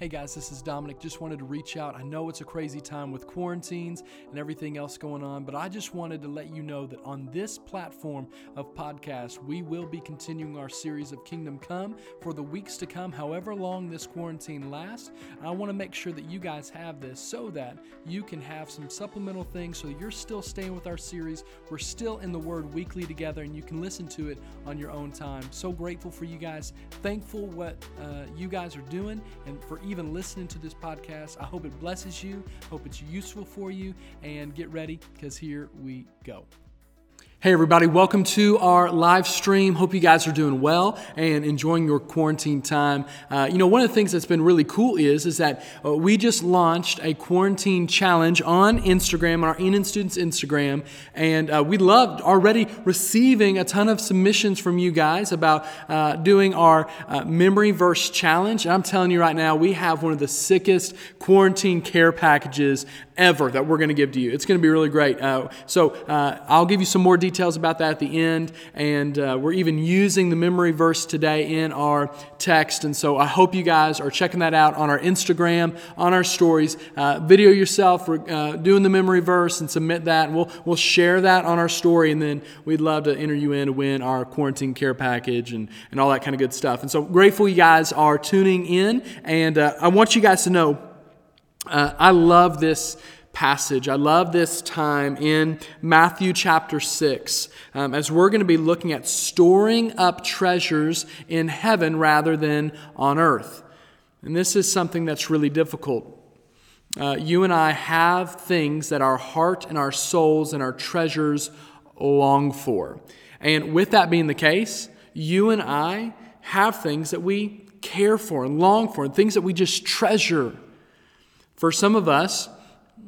Hey guys, this is Dominic. Just wanted to reach out. I know it's a crazy time with quarantines and everything else going on, but I just wanted to let you know that on this platform of podcasts, we will be continuing our series of Kingdom Come for the weeks to come, however long this quarantine lasts. I want to make sure that you guys have this so that you can have some supplemental things so you're still staying with our series. We're still in the Word weekly together, and you can listen to it on your own time. So grateful for you guys. Thankful what you guys are doing and for even listening to this podcast. I hope it blesses you, hope it's useful for you, and get ready because here we go. Hey everybody, welcome to our live stream. Hope you guys are doing well and enjoying your quarantine time. One of the things that's been really cool is that we just launched a quarantine challenge on Instagram, on our Enon Students Instagram, and we loved already receiving a ton of submissions from you guys about doing our memory verse challenge. And I'm telling you right now, we have one of the sickest quarantine care packages ever that we're going to give to you. It's going to be really great. So I'll give you some more details about that at the end. And we're even using the memory verse today in our text. And so I hope you guys are checking that out on our Instagram, on our stories. Video yourself doing the memory verse and submit that. And we'll share that on our story. And then we'd love to enter you in to win our quarantine care package and all that kind of good stuff. And so grateful you guys are tuning in. And I want you guys to know I love this passage. I love this time in Matthew chapter 6, as we're going to be looking at storing up treasures in heaven rather than on earth. And this is something that's really difficult. You and I have things that our heart and our souls and our treasures long for. And with that being the case, you and I have things that we care for and long for, and things that we just treasure. For some of us,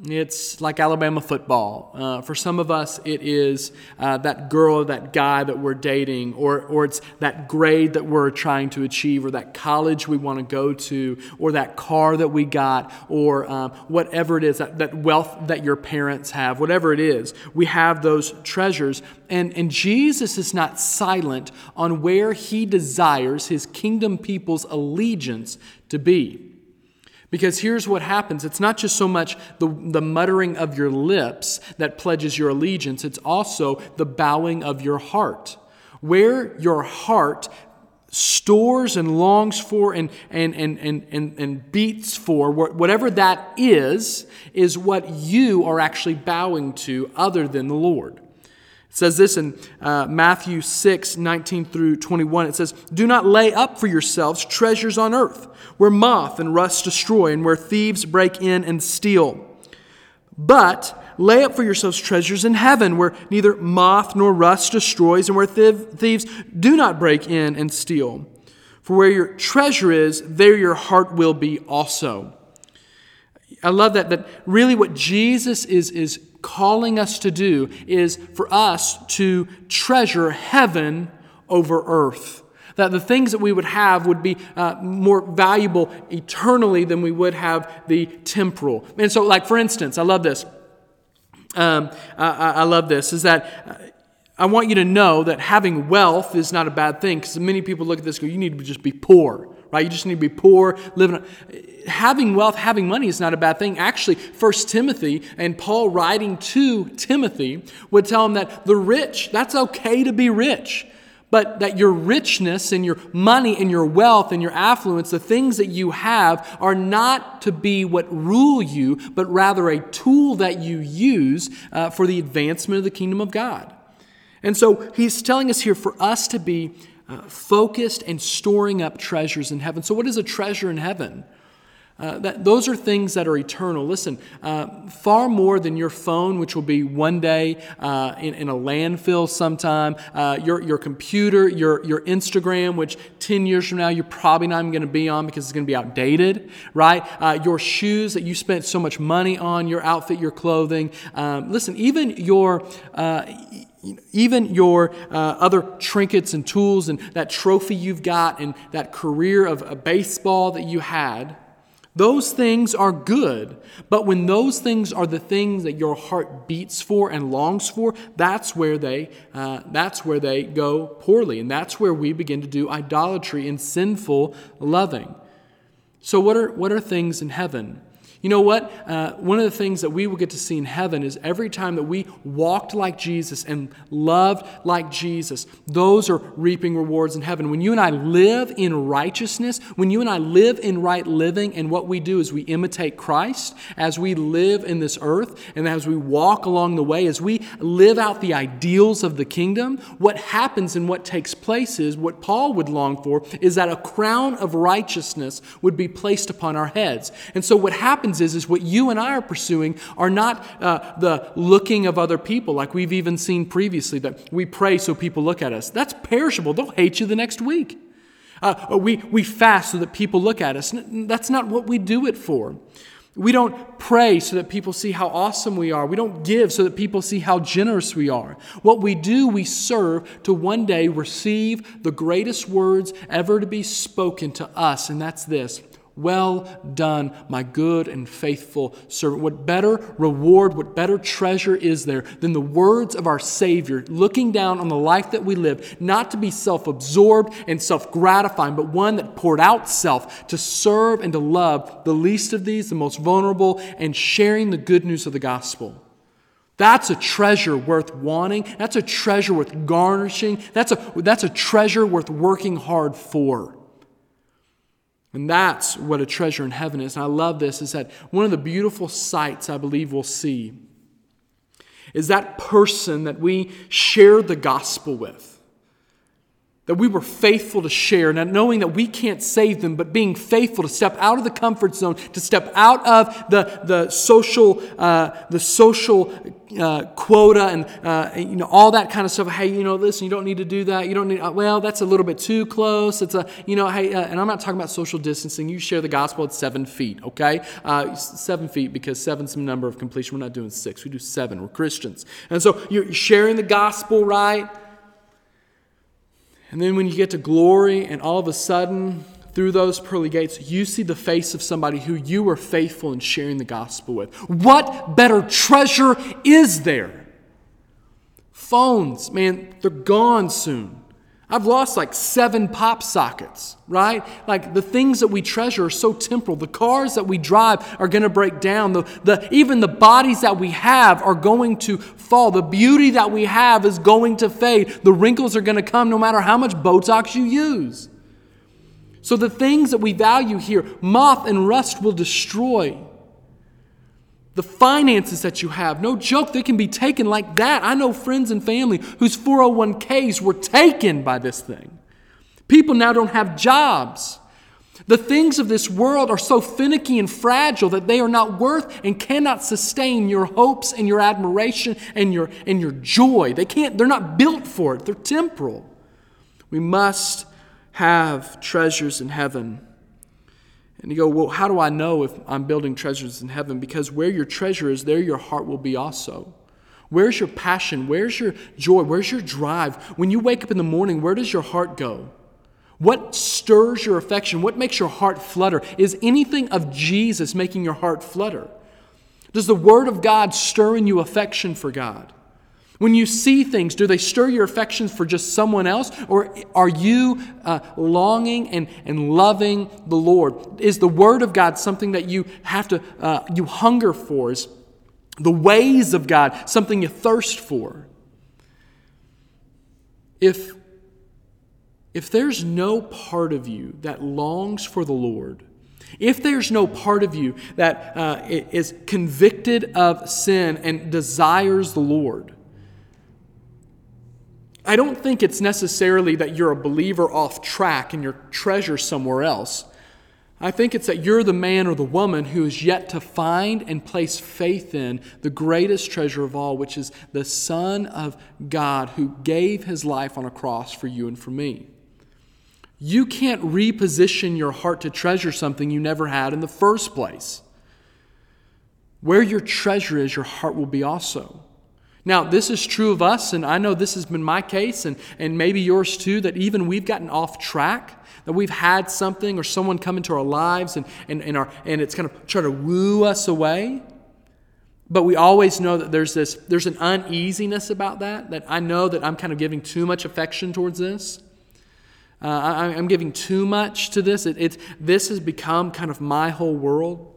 it's like Alabama football. For some of us, it is that girl or that guy that we're dating, or it's that grade that we're trying to achieve, or that college we want to go to, or that car that we got, or whatever it is, that wealth that your parents have, whatever it is. We have those treasures. And Jesus is not silent on where he desires his kingdom people's allegiance to be. Because here's what happens. It's not just so much the muttering of your lips that pledges your allegiance. It's also the bowing of your heart. Where your heart stores and longs for and beats for, whatever that is what you are actually bowing to other than the Lord. It says this in Matthew 6, 19 through 21. It says, "Do not lay up for yourselves treasures on earth, where moth and rust destroy, and where thieves break in and steal. But lay up for yourselves treasures in heaven, where neither moth nor rust destroys, and where thieves do not break in and steal. For where your treasure is, there your heart will be also." I love that really what Jesus is calling us to do is for us to treasure heaven over earth. That the things that we would have would be more valuable eternally than we would have the temporal. And so, like, for instance, I love this. I love this, is that... I want you to know that having wealth is not a bad thing, because many people look at this and go, you need to just be poor, right? You just need to be poor. Having wealth, having money is not a bad thing. Actually, 1 Timothy and Paul writing to Timothy would tell him that the rich, that's okay to be rich, but that your richness and your money and your wealth and your affluence, the things that you have, are not to be what rule you, but rather a tool that you use for the advancement of the kingdom of God. And so he's telling us here for us to be focused and storing up treasures in heaven. So what is a treasure in heaven? Those are things that are eternal. Listen, far more than your phone, which will be one day in a landfill sometime, your computer, your Instagram, which 10 years from now you're probably not even going to be on because it's going to be outdated, right? Your shoes that you spent so much money on, your outfit, your clothing. Listen, even your other trinkets and tools and that trophy you've got and that career of a baseball that you had, those things are good. But when those things are the things that your heart beats for and longs for, that's where they go poorly. And that's where we begin to do idolatry and sinful loving. So what are things in heaven? You know what? One of the things that we will get to see in heaven is every time that we walked like Jesus and loved like Jesus, those are reaping rewards in heaven. When you and I live in righteousness, when you and I live in right living, and what we do is we imitate Christ as we live in this earth and as we walk along the way, as we live out the ideals of the kingdom, what happens and what takes place is what Paul would long for is that a crown of righteousness would be placed upon our heads. And so what happens is what you and I are pursuing are not the looking of other people, like we've even seen previously, that we pray so people look at us. That's perishable. They'll hate you the next week. We fast so that people look at us. That's not what we do it for. We don't pray so that people see how awesome we are. We don't give so that people see how generous we are. What we do, we serve to one day receive the greatest words ever to be spoken to us, and that's this: "Well done, my good and faithful servant." What better reward, what better treasure is there than the words of our Savior looking down on the life that we live, not to be self-absorbed and self-gratifying, but one that poured out self to serve and to love the least of these, the most vulnerable, and sharing the good news of the gospel. That's a treasure worth wanting. That's a treasure worth garnishing. That's a treasure worth working hard for. And that's what a treasure in heaven is. And I love this, is that one of the beautiful sights I believe we'll see is that person that we share the gospel with, that we were faithful to share, not knowing that we can't save them, but being faithful to step out of the comfort zone, to step out of the social quota and all that kind of stuff. Hey, listen, you don't need to do that. You don't need. Well, that's a little bit too close. It's a and I'm not talking about social distancing. You share the gospel at 7 feet, okay? 7 feet, because 7's the number of completion. We're not doing 6. We do 7. We're Christians, and so you're sharing the gospel, right? And then when you get to glory and all of a sudden through those pearly gates, you see the face of somebody who you were faithful in sharing the gospel with. What better treasure is there? Phones, man, they're gone soon. I've lost like 7 pop sockets, right? Like the things that we treasure are so temporal. The cars that we drive are going to break down. Even the bodies that we have are going to fall. The beauty that we have is going to fade. The wrinkles are going to come no matter how much Botox you use. So the things that we value here, moth and rust will destroy. The finances that you have, no joke, they can be taken like that. I know friends and family whose 401ks were taken by this thing. People now don't have jobs. The things of this world are so finicky and fragile that they are not worth and cannot sustain your hopes and your admiration and your joy. They can't. They're not built for it. They're temporal. We must have treasures in heaven. And you go, well, how do I know if I'm building treasures in heaven? Because where your treasure is, there your heart will be also. Where's your passion? Where's your joy? Where's your drive? When you wake up in the morning, where does your heart go? What stirs your affection? What makes your heart flutter? Is anything of Jesus making your heart flutter? Does the Word of God stir in you affection for God? When you see things, do they stir your affections for just someone else? Or are you longing and loving the Lord? Is the Word of God something that you have to, you hunger for? Is the ways of God something you thirst for? If there's no part of you that longs for the Lord, if there's no part of you that is convicted of sin and desires the Lord, I don't think it's necessarily that you're a believer off track and your treasure somewhere else. I think it's that you're the man or the woman who is yet to find and place faith in the greatest treasure of all, which is the Son of God who gave his life on a cross for you and for me. You can't reposition your heart to treasure something you never had in the first place. Where your treasure is, your heart will be also. Now, this is true of us, and I know this has been my case, and maybe yours too, that even we've gotten off track, that we've had something or someone come into our lives and it's kind of trying to woo us away. But we always know that there's an uneasiness about that I know that I'm kind of giving too much affection towards this. I'm giving too much to this. This has become kind of my whole world.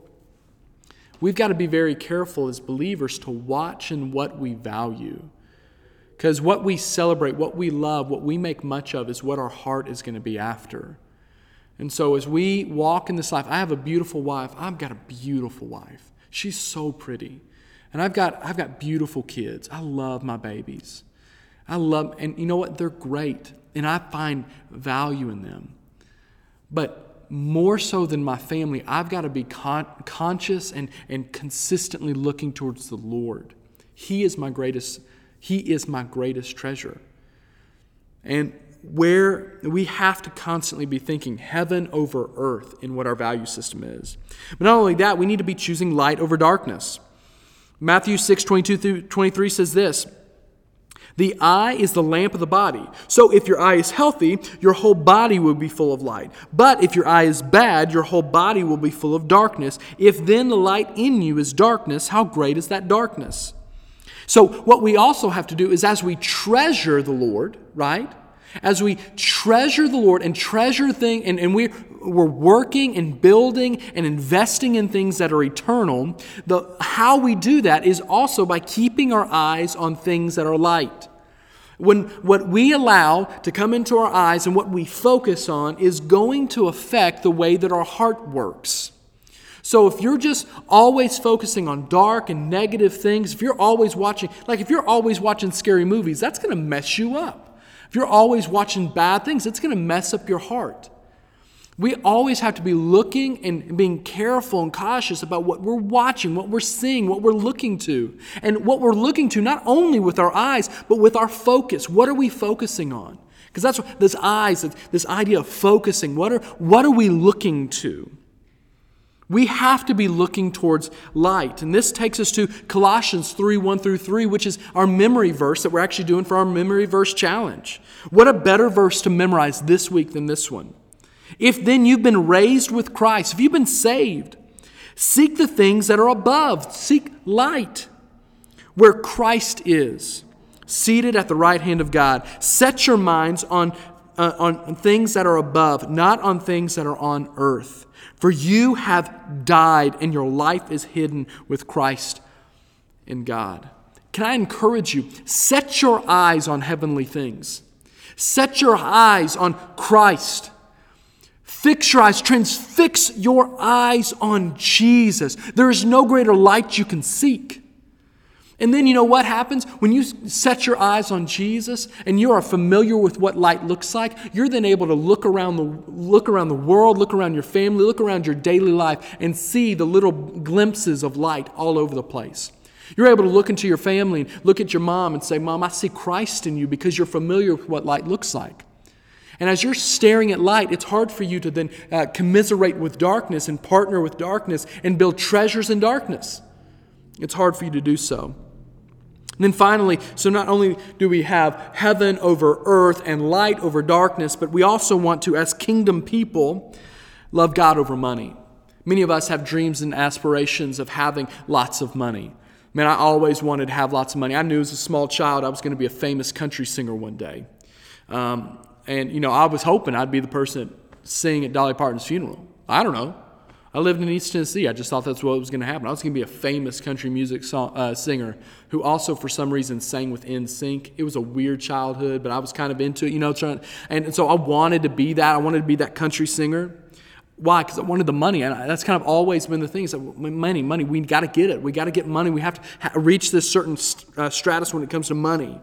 We've got to be very careful as believers to watch in what we value. Because what we celebrate, what we love, what we make much of is what our heart is going to be after. And so as we walk in this life, I have a beautiful wife. I've got a beautiful wife. She's so pretty. And I've got beautiful kids. I love my babies. And you know what? They're great. And I find value in them. But more so than my family, I've got to be conscious and consistently looking towards the Lord. He is my greatest treasure. And where we have to constantly be thinking heaven over earth in what our value system is. But not only that, we need to be choosing light over darkness. Matthew 6:22 through 23 says this, "The eye is the lamp of the body. So if your eye is healthy, your whole body will be full of light. But if your eye is bad, your whole body will be full of darkness. If then the light in you is darkness, how great is that darkness?" So what we also have to do is as we treasure the Lord, right? As we treasure the Lord and treasure things, and we're working and building and investing in things that are eternal, how we do that is also by keeping our eyes on things that are light. When what we allow to come into our eyes and what we focus on is going to affect the way that our heart works. So if you're just always focusing on dark and negative things, if you're always watching scary movies, that's going to mess you up. If you're always watching bad things, it's going to mess up your heart. We always have to be looking and being careful and cautious about what we're watching, what we're seeing, what we're looking to. And what we're looking to not only with our eyes, but with our focus. What are we focusing on? Because that's what this idea of focusing. What are we looking to? We have to be looking towards light. And this takes us to Colossians 3:1 through 3, which is our memory verse that we're actually doing for our memory verse challenge. What a better verse to memorize this week than this one. "If then you've been raised with Christ," if you've been saved, "seek the things that are above." Seek light. "Where Christ is, seated at the right hand of God. Set your minds on things that are above, not on things that are on earth. For you have died, and your life is hidden with Christ in God." Can I encourage you? Set your eyes on heavenly things. Set your eyes on Christ. Fix your eyes. Transfix your eyes on Jesus. There is no greater light you can seek. And then you know what happens? When you set your eyes on Jesus and you are familiar with what light looks like, you're then able to look around the world, look around your family, look around your daily life and see the little glimpses of light all over the place. You're able to look into your family and look at your mom and say, "Mom, I see Christ in you," because you're familiar with what light looks like. And as you're staring at light, it's hard for you to then commiserate with darkness and partner with darkness and build treasures in darkness. It's hard for you to do so. And then finally, so not only do we have heaven over earth and light over darkness, but we also want to, as kingdom people, love God over money. Many of us have dreams and aspirations of having lots of money. Man, I always wanted to have lots of money. I knew as a small child I was going to be a famous country singer one day. And, you know, I was hoping I'd be the person that sang at Dolly Parton's funeral. I don't know. I lived in East Tennessee. I just thought that's what was going to happen. I was going to be a famous country music singer who also, for some reason, sang with NSYNC. It was a weird childhood, but I was kind of into it, you know. And so I wanted to be that. I wanted to be that country singer. Why? Because I wanted the money, and that's kind of always been the thing. It's like, money. We got to get it. We got to get money. We have to reach this certain stratus when it comes to money.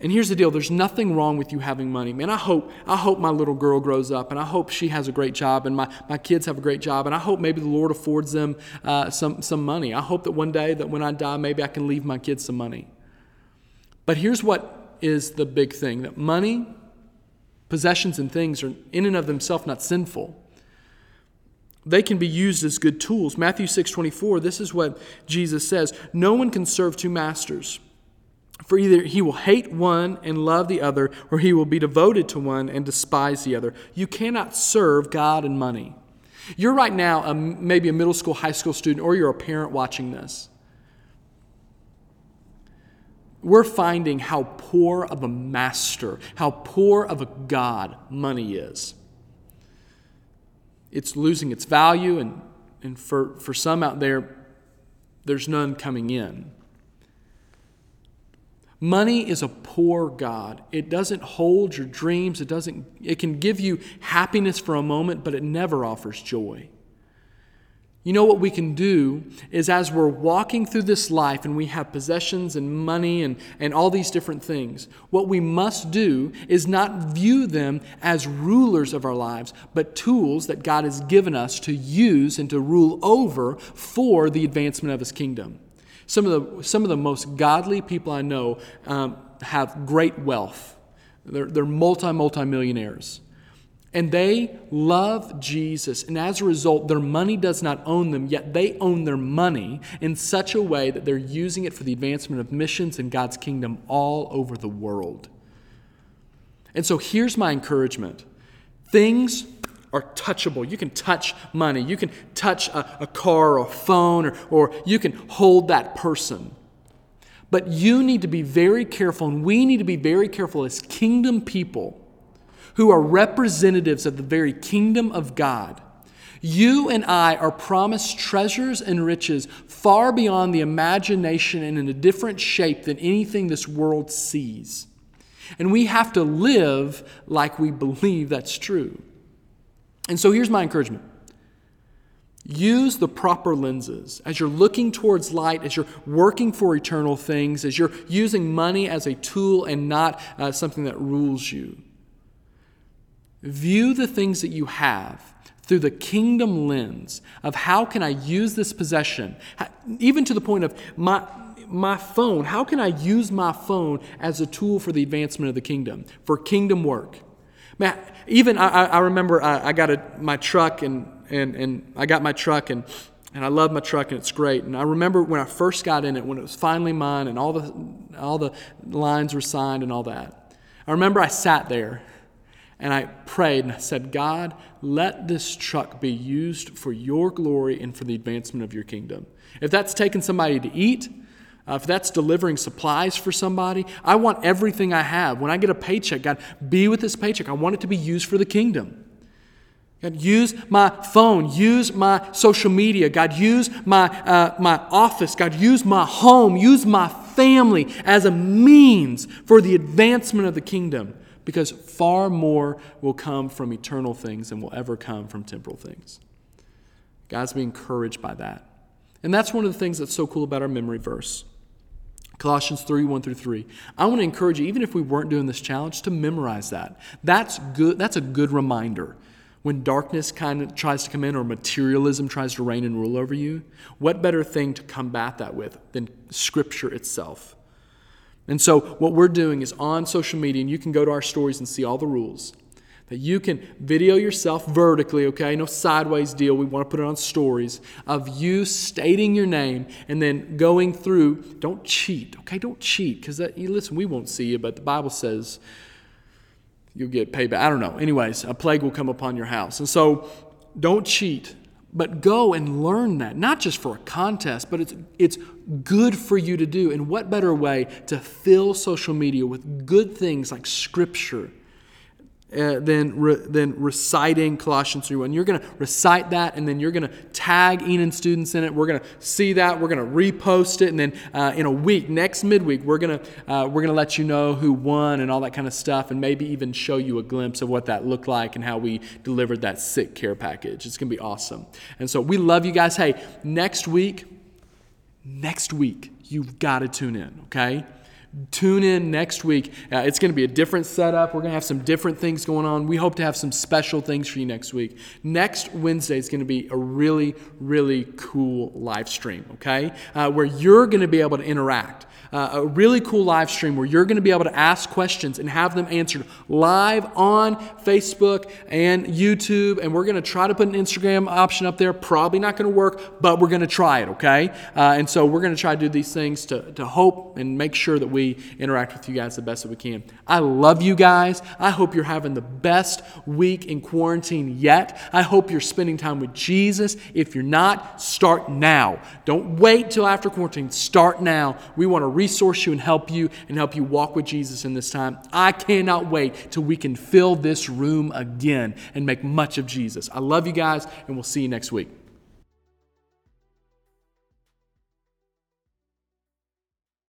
And here's the deal, there's nothing wrong with you having money. Man, I hope my little girl grows up, and I hope she has a great job, and my kids have a great job, and I hope maybe the Lord affords them some money. I hope that one day that when I die, maybe I can leave my kids some money. But here's what is the big thing, that money, possessions, and things are in and of themselves not sinful. They can be used as good tools. Matthew 6:24, this is what Jesus says, "No one can serve two masters. For either he will hate one and love the other, or he will be devoted to one and despise the other. You cannot serve God and money." You're right now maybe a middle school, high school student, or you're a parent watching this. we're finding how poor of a master, how poor of a God money is. It's losing its value, and for some out there, there's none coming in. Money is a poor God. It doesn't hold your dreams. It can give you happiness for a moment, but it never offers joy. You know what we can do is, as we're walking through this life and we have possessions and money and all these different things, what we must do is not view them as rulers of our lives, but tools that God has given us to use and to rule over for the advancement of His kingdom. Some of the most godly people I know have great wealth. They're multi-millionaires. And they love Jesus, and as a result, their money does not own them, yet they own their money in such a way that they're using it for the advancement of missions and God's kingdom all over the world. And so here's my encouragement. Things are touchable. You can touch money. You can touch a car or a phone, or you can hold that person. But you need to be very careful, and we need to be very careful as kingdom people who are representatives of the very kingdom of God. You and I are promised treasures and riches far beyond the imagination and in a different shape than anything this world sees. And we have to live like we believe that's true. And so here's my encouragement. Use the proper lenses. As you're looking towards light, as you're working for eternal things, as you're using money as a tool and not something that rules you. View the things that you have through the kingdom lens of how can I use this possession, even to the point of my phone. How can I use my phone as a tool for the advancement of the kingdom, for kingdom work? Man, even I remember I got my truck and I got my truck and I love my truck and it's great. And I remember when I first got in it, when it was finally mine and all the lines were signed and all that. I remember I sat there. And I prayed and I said, God, let this truck be used for your glory and for the advancement of your kingdom. If that's taking somebody to eat, if that's delivering supplies for somebody, I want everything I have. When I get a paycheck, God, be with this paycheck. I want it to be used for the kingdom. God, use my phone. Use my social media. God, use my office. God, use my home. Use my family as a means for the advancement of the kingdom. Because far more will come from eternal things than will ever come from temporal things. Guys, be encouraged by that. And that's one of the things that's so cool about our memory verse. Colossians 3:1-3. I want to encourage you, even if we weren't doing this challenge, to memorize that. That's good. That's a good reminder. When darkness kind of tries to come in or materialism tries to reign and rule over you, what better thing to combat that with than Scripture itself? And so what we're doing is on social media, and you can go to our stories and see all the rules, that you can video yourself vertically, okay, no sideways deal. We want to put it on stories of you stating your name and then going through. Don't cheat, okay? Don't cheat because, listen, we won't see you, but the Bible says you'll get payback. I don't know. Anyways, a plague will come upon your house. And so don't cheat. But go and learn that, not just for a contest, but it's good for you to do. And what better way to fill social media with good things like Scripture than reciting Colossians 3:1. You're going to recite that, and then you're going to tag Enon Students in it. We're going to see that. We're going to repost it, and then in a week, next midweek, we're going to let you know who won and all that kind of stuff, and maybe even show you a glimpse of what that looked like and how we delivered that sick care package. It's going to be awesome. And so we love you guys. Hey, next week, you've got to tune in, okay? Tune in next week. It's going to be a different setup. We're going to have some different things going on. We hope to have some special things for you next week. Next Wednesday is going to be a really, really cool live stream, okay, where you're going to be able to interact. A really cool live stream where you're going to be able to ask questions and have them answered live on Facebook and YouTube. And we're going to try to put an Instagram option up there. Probably not going to work, but we're going to try it, okay? And so we're going to try to do these things to hope and make sure that we we interact with you guys the best that we can. I love you guys. I hope you're having the best week in quarantine yet. I hope you're spending time with Jesus. If you're not, start now. Don't wait till after quarantine. Start now. We want to resource you and help you walk with Jesus in this time. I cannot wait till we can fill this room again and make much of Jesus. I love you guys, and we'll see you next week.